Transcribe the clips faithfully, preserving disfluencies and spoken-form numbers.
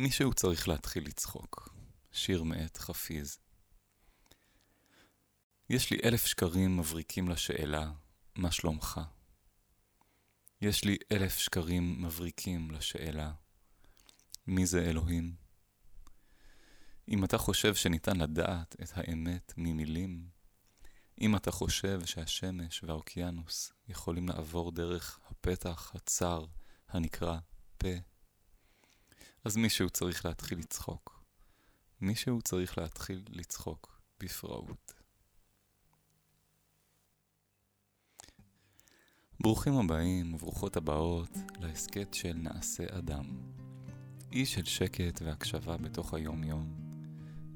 מישהו צריך להתחיל לצחוק. שיר מאת חפיז. יש לי אלף שקרים מבריקים לשאלה, מה שלומך? יש לי אלף שקרים מבריקים לשאלה, מי זה אלוהים? אם אתה חושב שניתן לדעת את האמת ממילים, אם אתה חושב שהשמש והאוקיינוס יכולים לעבור דרך הפתח הצר הנקרא פה, אז מישהו צריך להתחיל לצחוק. מישהו צריך להתחיל לצחוק בפראות. ברוכים הבאים וברוכות הבאות להסקט של נעשה אדם. אי של שקט והקשבה בתוך היום יום.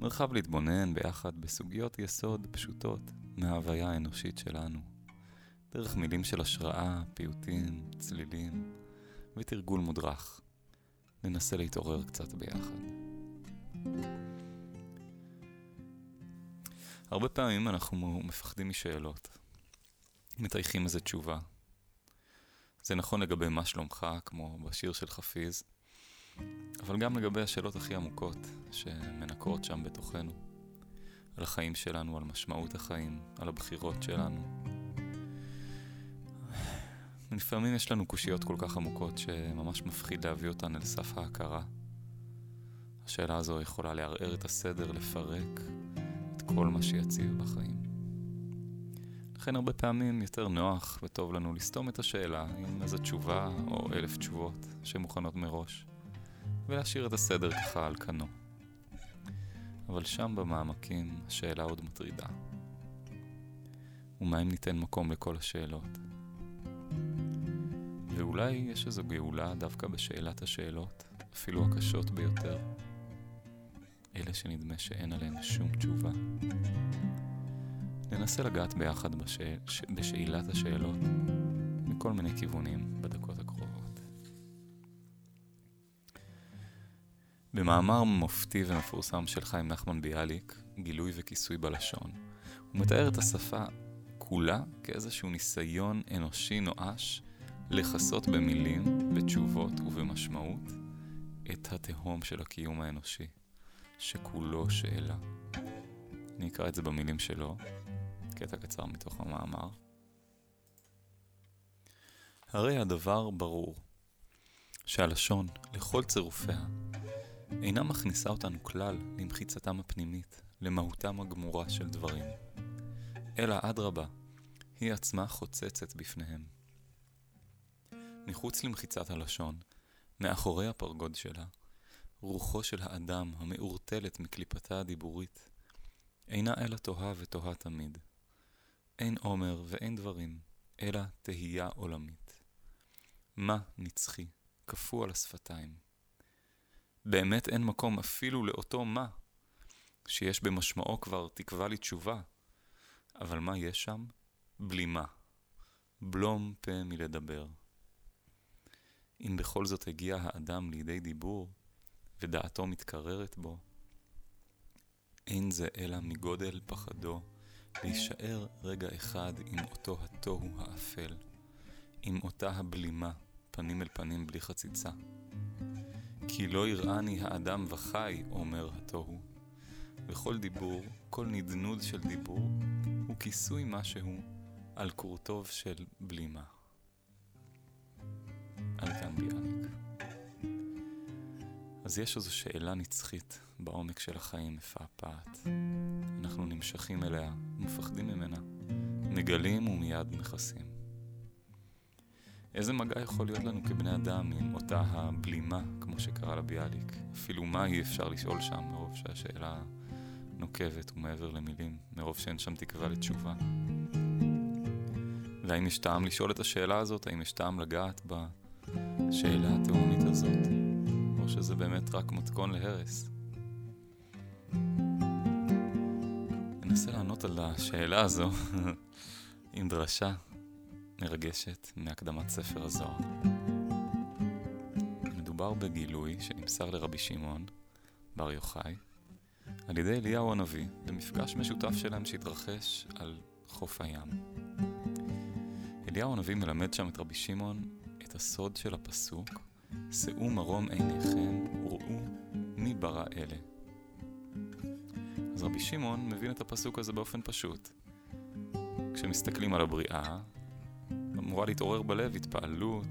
מרחב להתבונן ביחד בסוגיות יסוד פשוטות מההוויה האנושית שלנו. דרך מילים של השראה, פיוטים, צלילים ותרגול מודרך. ננסה להתעורר קצת ביחד. הרבה פעמים אנחנו מפחדים משאלות. מתייחים איזו תשובה. זה נכון לגבי מה שלומך, כמו בשיר של חפיז, אבל גם לגבי השאלות הכי עמוקות שמנקרות שם בתוכנו. על החיים שלנו, על משמעות החיים, על הבחירות שלנו. לפעמים יש לנו קושיות כל כך עמוקות שממש מפחיד להביא אותן אל סף ההכרה. השאלה הזו יכולה לערער את הסדר, לפרק את כל מה שיציב בחיים. לכן הרבה פעמים יותר נוח וטוב לנו לסתום את השאלה עם איזו תשובה או אלף תשובות שמוכנות מראש, ולהשאיר את הסדר ככה על כנו. אבל שם במעמקים השאלה עוד מטרידה. ומה אם ניתן מקום לכל השאלות? ואולי יש איזו גאולה דווקא בשאלת השאלות, אפילו הקשות ביותר, אלה שנדמה שאין עליהן שום תשובה. ננסה לגעת ביחד בשאל... ש... בשאלת השאלות מכל מיני כיוונים בדקות הקרובות. במאמר מופתי ומפורסם של חיים נחמן ביאליק, גילוי וכיסוי בלשון, הוא מתאר את השפה כולה כאיזשהו ניסיון אנושי נואש לחסות במילים, בתשובות ובמשמעות את התהום של הקיום האנושי, שכולו שאלה. אני אקרא את זה במילים שלו, קטע קצר מתוך המאמר. הרי הדבר ברור, שהלשון, לכל צירופיה, אינה מכניסה אותנו כלל למחיצתם הפנימית, למהותם הגמורה של דברים, אלא אדרבה, היא עצמה חוצצת בפניהם. מחוץ למחיצת הלשון, מאחורי הפרגוד שלה, רוחו של האדם המאורטלת מקליפתה הדיבורית, אינה אלא תוהה ותוהה תמיד. אין עומר ואין דברים, אלא תהייה עולמית. מה נצחי, כפו על השפתיים. באמת אין מקום אפילו לאותו מה, שיש במשמעו כבר תקווה לתשובה. אבל מה יש שם? בלימה. בלום פה מלדבר. אם בכל זאת הגיע האדם לידי דיבור, ודעתו מתקררת בו, אין זה אלא מגודל פחדו להישאר רגע אחד עם אותו התוהו האפל, עם אותה הבלימה, פנים אל פנים בלי חציצה. כי לא יראני האדם וחי, אומר התוהו, וכל דיבור, כל נדנוד של דיבור, הוא כיסוי משהו על קורטוב של בלימה. על כאן ביאליק. אז יש איזו שאלה נצחית בעומק של החיים מפעפעת. אנחנו נמשכים אליה, מפחדים ממנה, מגלים ומיד מכסים. איזה מגע יכול להיות לנו כבני אדם עם אותה הבלימה, כמו שקרא לה ביאליק? אפילו מה אי אפשר לשאול שם, מרוב שהשאלה נוקבת ומעבר למילים, מרוב שאין שם תקווה לתשובה. והאם יש טעם לשאול את השאלה הזאת? האם יש טעם לגעת בשאלה התאומית הזאת? או שזה באמת רק מתכון להרס? ננסה לענות על השאלה הזו עם דרשה מרגשת מהקדמת ספר הזוהר. מדובר בגילוי שנמסר לרבי שמעון בר יוחאי על ידי אליהו הנביא במפגש משותף שלהם שהתרחש על חוף הים. אליהו הנביא מלמד שם את רבי שמעון את הסוד של הפסוק שאו מרום עיניכם וראו ברא אלה. אז רבי שמעון מבין את הפסוק הזה באופן פשוט. כשמסתכלים על הבריאה, אמורה להתעורר בלב התפעלות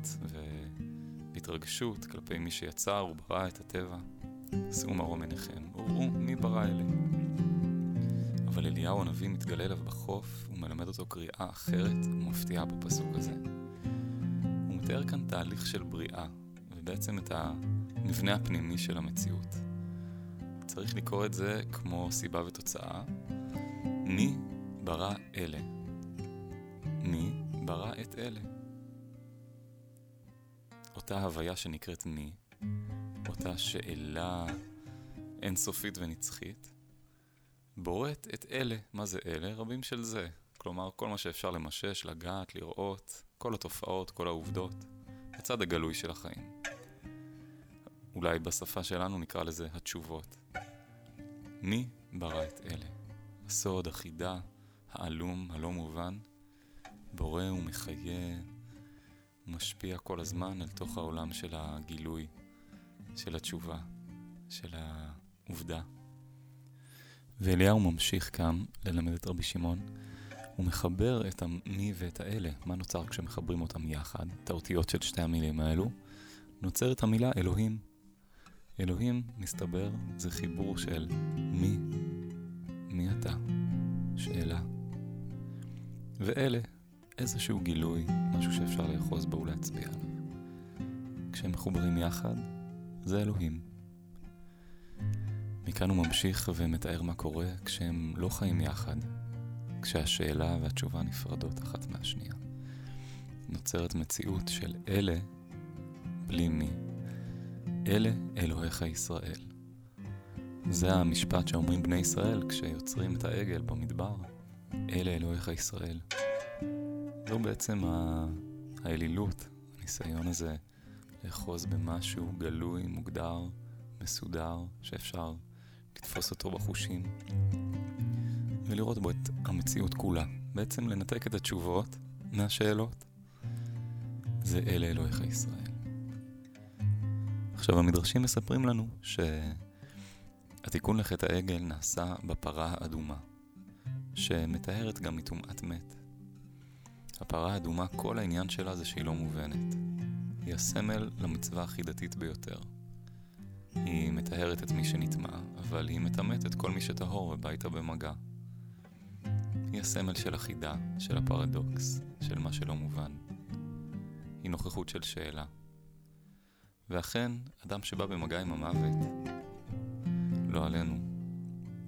והתרגשות כלפי מי שיצר וברא את הטבע. שאו מרו מנחם, וראו מי ברא אלה. אבל אליהו הנביא מתגלה אליו בחוף ומלמד אותו קריאה אחרת ומפתיעה בפסוק הזה. הוא מתאר כאן תהליך של בריאה, ובעצם את המבנה הפנימי של המציאות. צריך לקרוא את זה כמו סיבה ותוצאה. מי ברא אלה? מי ברא את אלה? אותה הוויה שנקראת מי, אותה שאלה אינסופית ונצחית, בוראת את אלה. מה זה אלה? רבים של זה. כלומר, כל מה שאפשר למשש, לגעת, לראות, כל התופעות, כל העובדות, הצד הגלוי של החיים. אולי בשפה שלנו נקרא לזה התשובות. מי ברא את אלה? הסוד, החידה, העלום, הלא מובן, בורא ומחיה, משפיע כל הזמן אל תוך העולם של הגילוי, של התשובה, של העובדה. ואליהו ממשיך כאן ללמד את רבי שמעון. הוא מחבר את המי ואת האלה. מה נוצר כשמחברים אותם יחד? את האותיות של שתי המילים האלו. נוצר את המילה אלוהים. אלוהים, מסתבר, זה חיבור של מי, מי אתה? שאלה. ואלה, איזשהו גילוי, משהו שאפשר לאחוז בו ולהצביע עליו. כשהם מחוברים יחד, זה אלוהים. מכאן הוא ממשיך ומתאר מה קורה כשהם לא חיים יחד, כשהשאלה והתשובה נפרדות אחת מהשנייה. נוצרת מציאות של אלה בלי מי. אלה אלוהיך ישראל. זה המשפט שאומרים בני ישראל כשיוצרים את העגל במדבר. אלה אלוהיך ישראל. זו בעצם ה... האלילות, הניסיון הזה לאחוז במשהו גלוי, מוגדר, מסודר, שאפשר לתפוס אותו בחושים ולראות בו את המציאות כולה. בעצם לנתק את התשובות מהשאלות. זה אלה אלוהיך ישראל. עכשיו המדרשים מספרים לנו שהתיקון לחטא העגל נעשה בפרה האדומה, שמתארת גם מטומאת מת. הפרה האדומה, כל העניין שלה זה שהיא לא מובנת. היא הסמל למצווה החידתית ביותר. היא מתארת את מי שנטמע, אבל היא מטמאת את כל מי שטהור וביתה במגע. היא הסמל של החידה, של הפרדוקס, של מה שלא מובן. היא נוכחות של שאלה. ואכן, אדם שבא במגע עם המוות, לא עלינו,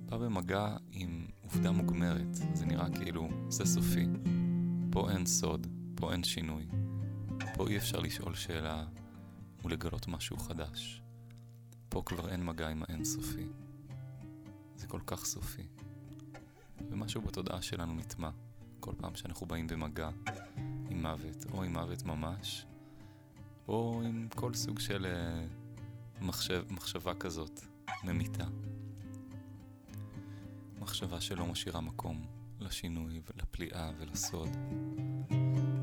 בא במגע עם עובדה מוגמרת. זה נראה כאילו, זה סופי. פה אין סוד, פה אין שינוי. פה אי אפשר לשאול שאלה ולגלות משהו חדש. פה כבר אין מגע עם האין סופי. זה כל כך סופי. ומשהו בתודעה שלנו נטמע. כל פעם שאנחנו באים במגע עם מוות, או עם מוות ממש, או עם כל סוג של uh, מחשב, מחשבה כזאת, ממיתה. מחשבה שלא משאירה מקום לשינוי ולפליאה ולסוד.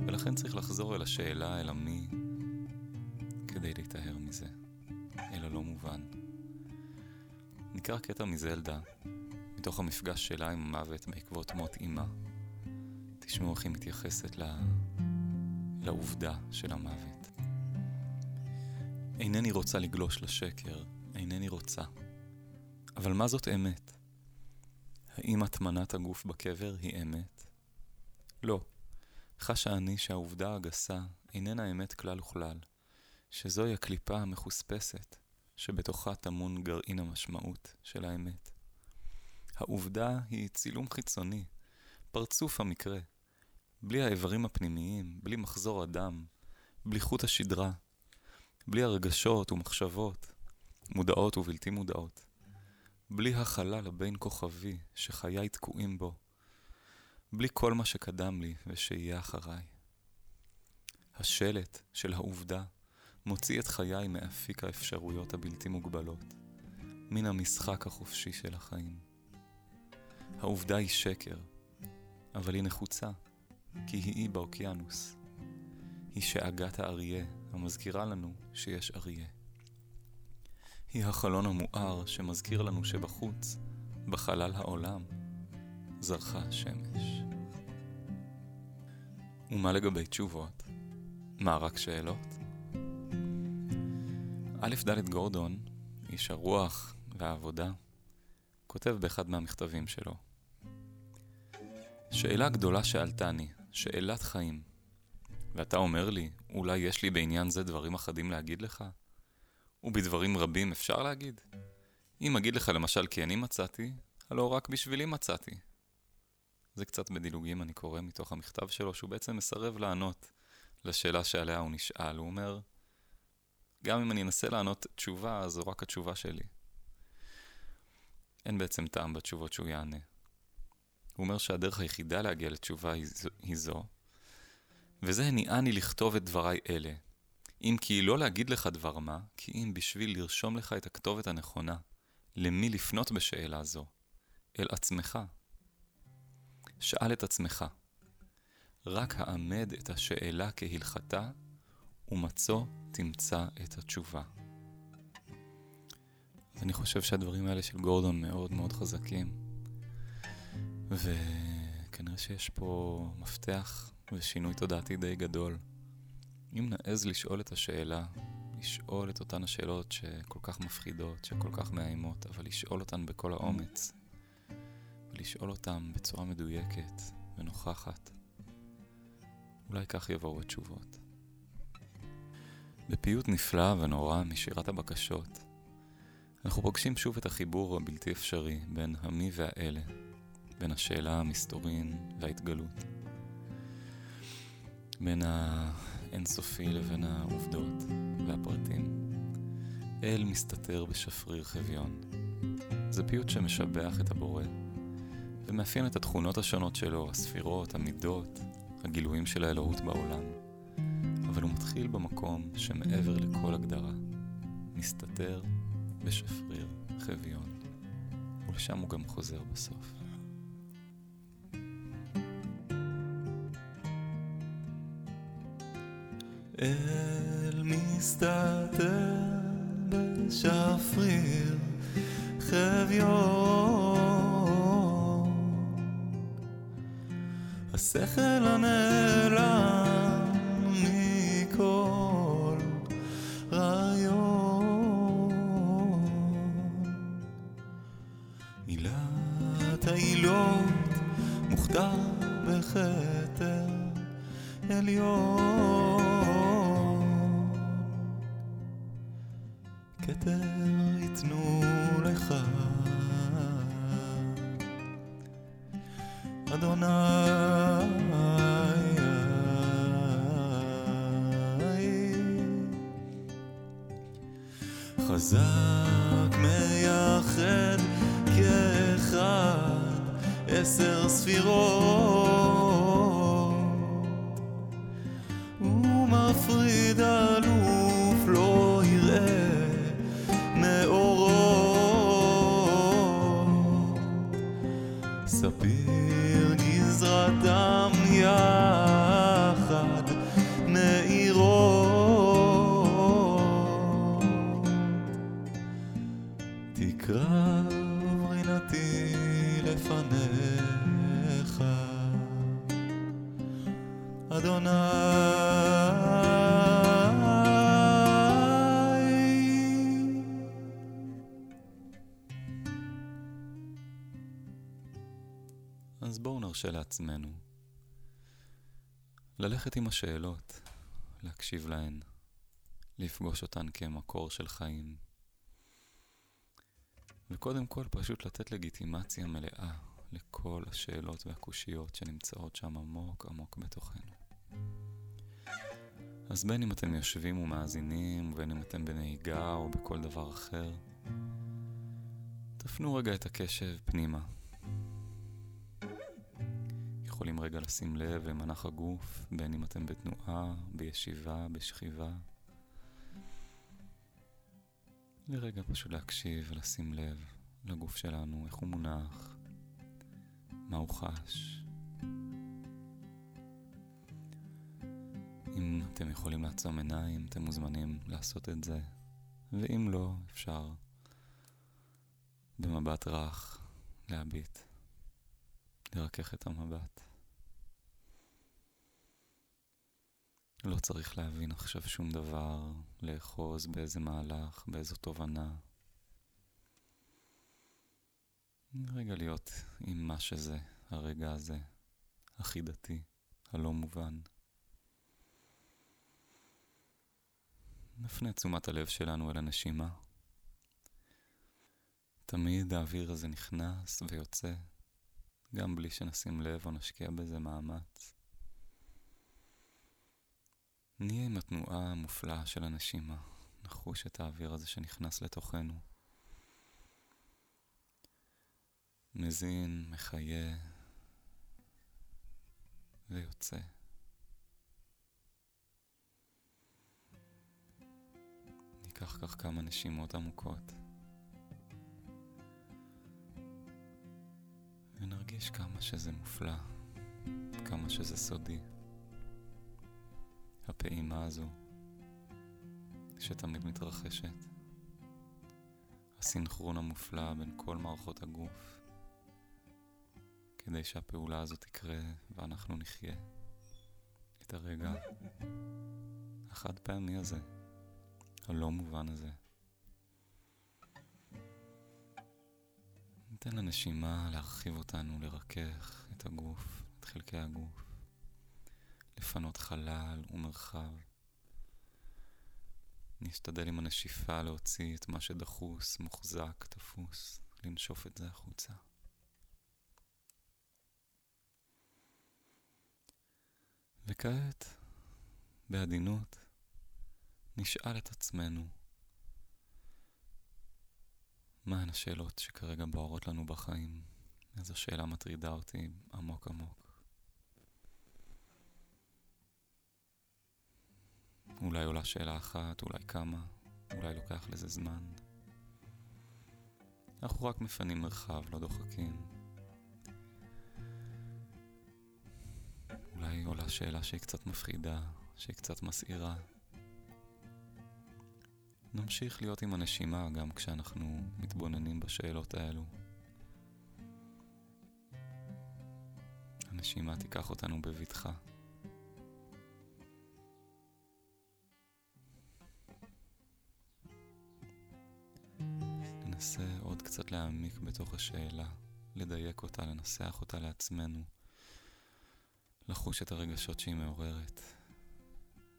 ולכן צריך לחזור אל השאלה, אל המי, כדי להתאהר מזה. אלא לא מובן. נקרא קטע מזלדה, מתוך המפגש שלה עם המוות בעקבות מות אימה. תשמעו איך היא מתייחסת ל... לעובדה של המוות. אינני רוצה לגלוש לשקר, אינני רוצה. אבל מה זאת אמת? האם התמנת הגוף בקבר היא אמת? לא. חשה אני שהעובדה הגסה איננה אמת כלל וכלל. שזוהי הקליפה המחוספסת שבתוכה טמון גרעין המשמעות של האמת. העובדה היא צילום חיצוני, פרצוף המקרה, בלי האיברים הפנימיים, בלי מחזור הדם, בלי חוט השדרה, בלי הרגשות ומחשבות, מודעות ובלתי מודעות, בלי החלל הבין כוכבי שחיי תקועים בו, בלי כל מה שקדם לי ושיהיה אחריי. השלט של העובדה מוציא את חיי מאפיק האפשרויות הבלתי מוגבלות, מן המשחק החופשי של החיים. העובדה היא שקר, אבל היא נחוצה, כי היא באוקיינוס. היא שאגת האריה, המזכירה לנו שיש אריה. היא החלון המואר שמזכיר לנו שבחוץ, בחלל העולם, זרחה השמש. ומה לגבי תשובות? מה, רק שאלות? א' ד' גורדון, איש הרוח והעבודה, כותב באחד מהמכתבים שלו: שאלה גדולה שאלתני, שאלת חיים. ואתה אומר לי, אולי יש לי בעניין זה דברים אחדים להגיד לך? ובדברים רבים אפשר להגיד? אם אגיד לך למשל כי אני מצאתי, הלא רק בשבילי מצאתי. זה קצת בדילוגים אני קורא מתוך המכתב שלו, שהוא בעצם מסרב לענות לשאלה שעליה הוא נשאל. הוא אומר, גם אם אני אנסה לענות תשובה, אז זו רק התשובה שלי. אין בעצם טעם בתשובות שהוא יענה. הוא אומר שהדרך היחידה להגיע לתשובה היא זו, וזה הניעני לכתוב את דבריי אלה. אם כי לא להגיד לך דבר מה, כי אם בשביל לרשום לך את הכתובת הנכונה, למי לפנות בשאלה זו? אל עצמך. שאל את עצמך. רק העמד את השאלה כהלכתה, ומצוא תמצא את התשובה. אז אני חושב שהדברים האלה של גורדון מאוד מאוד חזקים. וכנראה שיש פה מפתח ושינוי תודעתי די גדול. אם נעז לשאול את השאלה, לשאול את אותן השאלות שכל כך מפחידות, שכל כך מאיימות, אבל לשאול אותן בכל האומץ, ולשאול אותן בצורה מדויקת ונוכחת, אולי כך יבואו התשובות. בפיוט נפלא ונורא משירת הבקשות, אנחנו פוגשים שוב את החיבור הבלתי אפשרי בין המי והאלה, בין השאלה, המסתורין וההתגלות, בין האינסופי לבין העובדות והפרטים. אל מסתתר בשפריר חביון. זה פיוט שמשבח את הבורא, ומאפיין את התכונות השונות שלו, הספירות, המידות, הגילויים של האלוהות בעולם. אבל הוא מתחיל במקום שמעבר לכל הגדרה. מסתתר בשפריר חביון. ולשם הוא גם חוזר בסוף. אל מסתתר בשפריר חביון, השכל הנעלם מכל רעיון, עילת העילות מוכתר בכתר עליון, כתר יתנו לך אדוני, חזק מייחד כאחד עשר ספירות, ומפריד אלוף לא יראה ספיר גזרתם יחד נעירות, תקרב רינתי לפניך אדוני. אז בואו נרשה לעצמנו ללכת עם השאלות, להקשיב להן, לפגוש אותן כמקור של חיים, וקודם כל פשוט לתת לגיטימציה מלאה לכל השאלות והקושיות שנמצאות שם עמוק עמוק בתוכנו. אז בין אם אתם יושבים ומאזינים, בין אם אתם בנהיגה או בכל דבר אחר, תפנו רגע את הקשב פנימה. יכולים רגע לשים לב למנח הגוף, בין אם אתם בתנועה, בישיבה, בשכיבה. לרגע פשוט להקשיב ולשים לב לגוף שלנו, איך הוא מונח, מה הוא חש. אם אתם יכולים לעצום עיניים, אתם מוזמנים לעשות את זה. ואם לא, אפשר במבט רך להביט, לרכך את המבט. לא צריך להבין עכשיו שום דבר, לאחוז באיזה מהלך, באיזו תובנה. רגע להיות עם מה שזה, הרגע הזה, החידתי, הלא מובן. נפנה תשומת הלב שלנו אל הנשימה. תמיד האוויר הזה נכנס ויוצא, גם בלי שנשים לב או נשקיע בזה מאמץ. נהיה עם התנועה המופלאה של הנשימה, נחוש את האוויר הזה שנכנס לתוכנו. מזין, מחיה ויוצא. ניקח כך כמה נשימות עמוקות ונרגיש כמה שזה מופלא, כמה שזה סודי. הפעימה הזו שתמיד מתרחשת, הסינכרון המופלא בין כל מערכות הגוף כדי שהפעולה הזו תקרה ואנחנו נחיה את הרגע החד פעמי הזה, הלא מובן הזה. ניתן לנשימה להרחיב אותנו, לרכך את הגוף, את חלקי הגוף, לפנות חלל ומרחב. נשתדל עם הנשיפה להוציא את מה שדחוס, מוחזק, תפוס, לנשוף את זה החוצה. וכעת, בעדינות, נשאל את עצמנו מה הן השאלות שכרגע בוערות לנו בחיים. איזו שאלה מטרידה אותי עמוק עמוק. אולי עולה שאלה אחת, אולי כמה, אולי לוקח לזה זמן. אנחנו רק מפנים מרחב, לא דוחקים. אולי עולה שאלה שהיא קצת מפחידה, שהיא קצת מסעירה. נמשיך להיות עם הנשימה גם כשאנחנו מתבוננים בשאלות האלו. הנשימה תיקח אותנו בבטחה. ננסה עוד קצת להעמיק בתוך השאלה, לדייק אותה, לנסח אותה לעצמנו, לחוש את הרגשות שהיא מעוררת.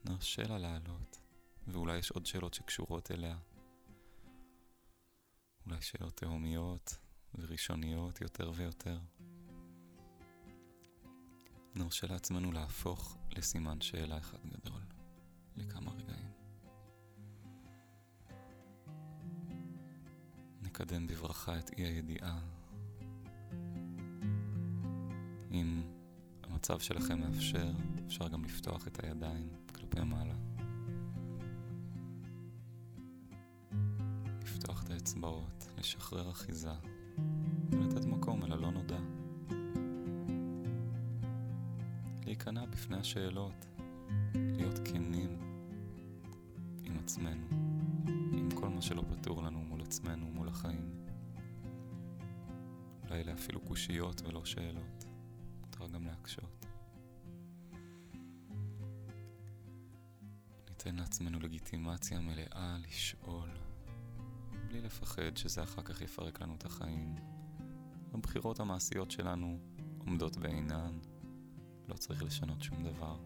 נרשה לה לעלות, ואולי יש עוד שאלות שקשורות אליה, אולי שאלות תהומיות וראשוניות יותר ויותר. נרשה לעצמנו להפוך לסימן שאלה אחד גדול, לכמה רגעים. נקדם בברכה את אי הידיעה. אם המצב שלכם מאפשר, אפשר גם לפתוח את הידיים כלפי המעלה. לפתוח את האצבעות, לשחרר אחיזה, ולתת מקום אל הלא נודע. להיכנע בפני השאלות, להיות כנים עם עצמנו. כל מה שלא פתור לנו מול עצמנו, מול החיים. אולי אלה אפילו קושיות ולא שאלות. מותר גם להקשות. ניתן לעצמנו לגיטימציה מלאה לשאול, בלי לפחד שזה אחר כך יפרק לנו את החיים. הבחירות המעשיות שלנו עומדות בעינן. לא צריך לשנות שום דבר.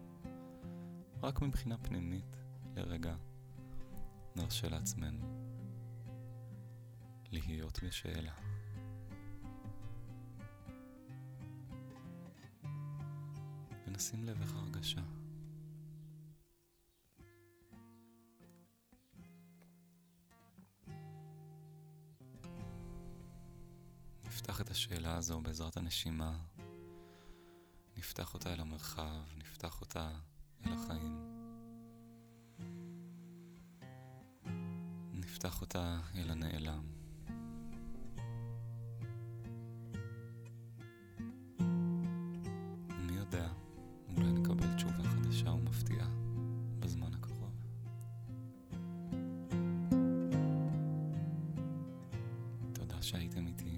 רק מבחינה פנימית, לרגע. נרשה לעצמנו להיות בשאלה. ונשים לב איך הרגשה. נפתח את השאלה הזו בעזרת הנשימה. נפתח אותה אל המרחב, נפתח אותה אל החיים. נפתח אותה אל הנעלם. מי יודע, אולי נקבל תשובה חדשה ומפתיעה בזמן הקרוב. שהייתם איתי.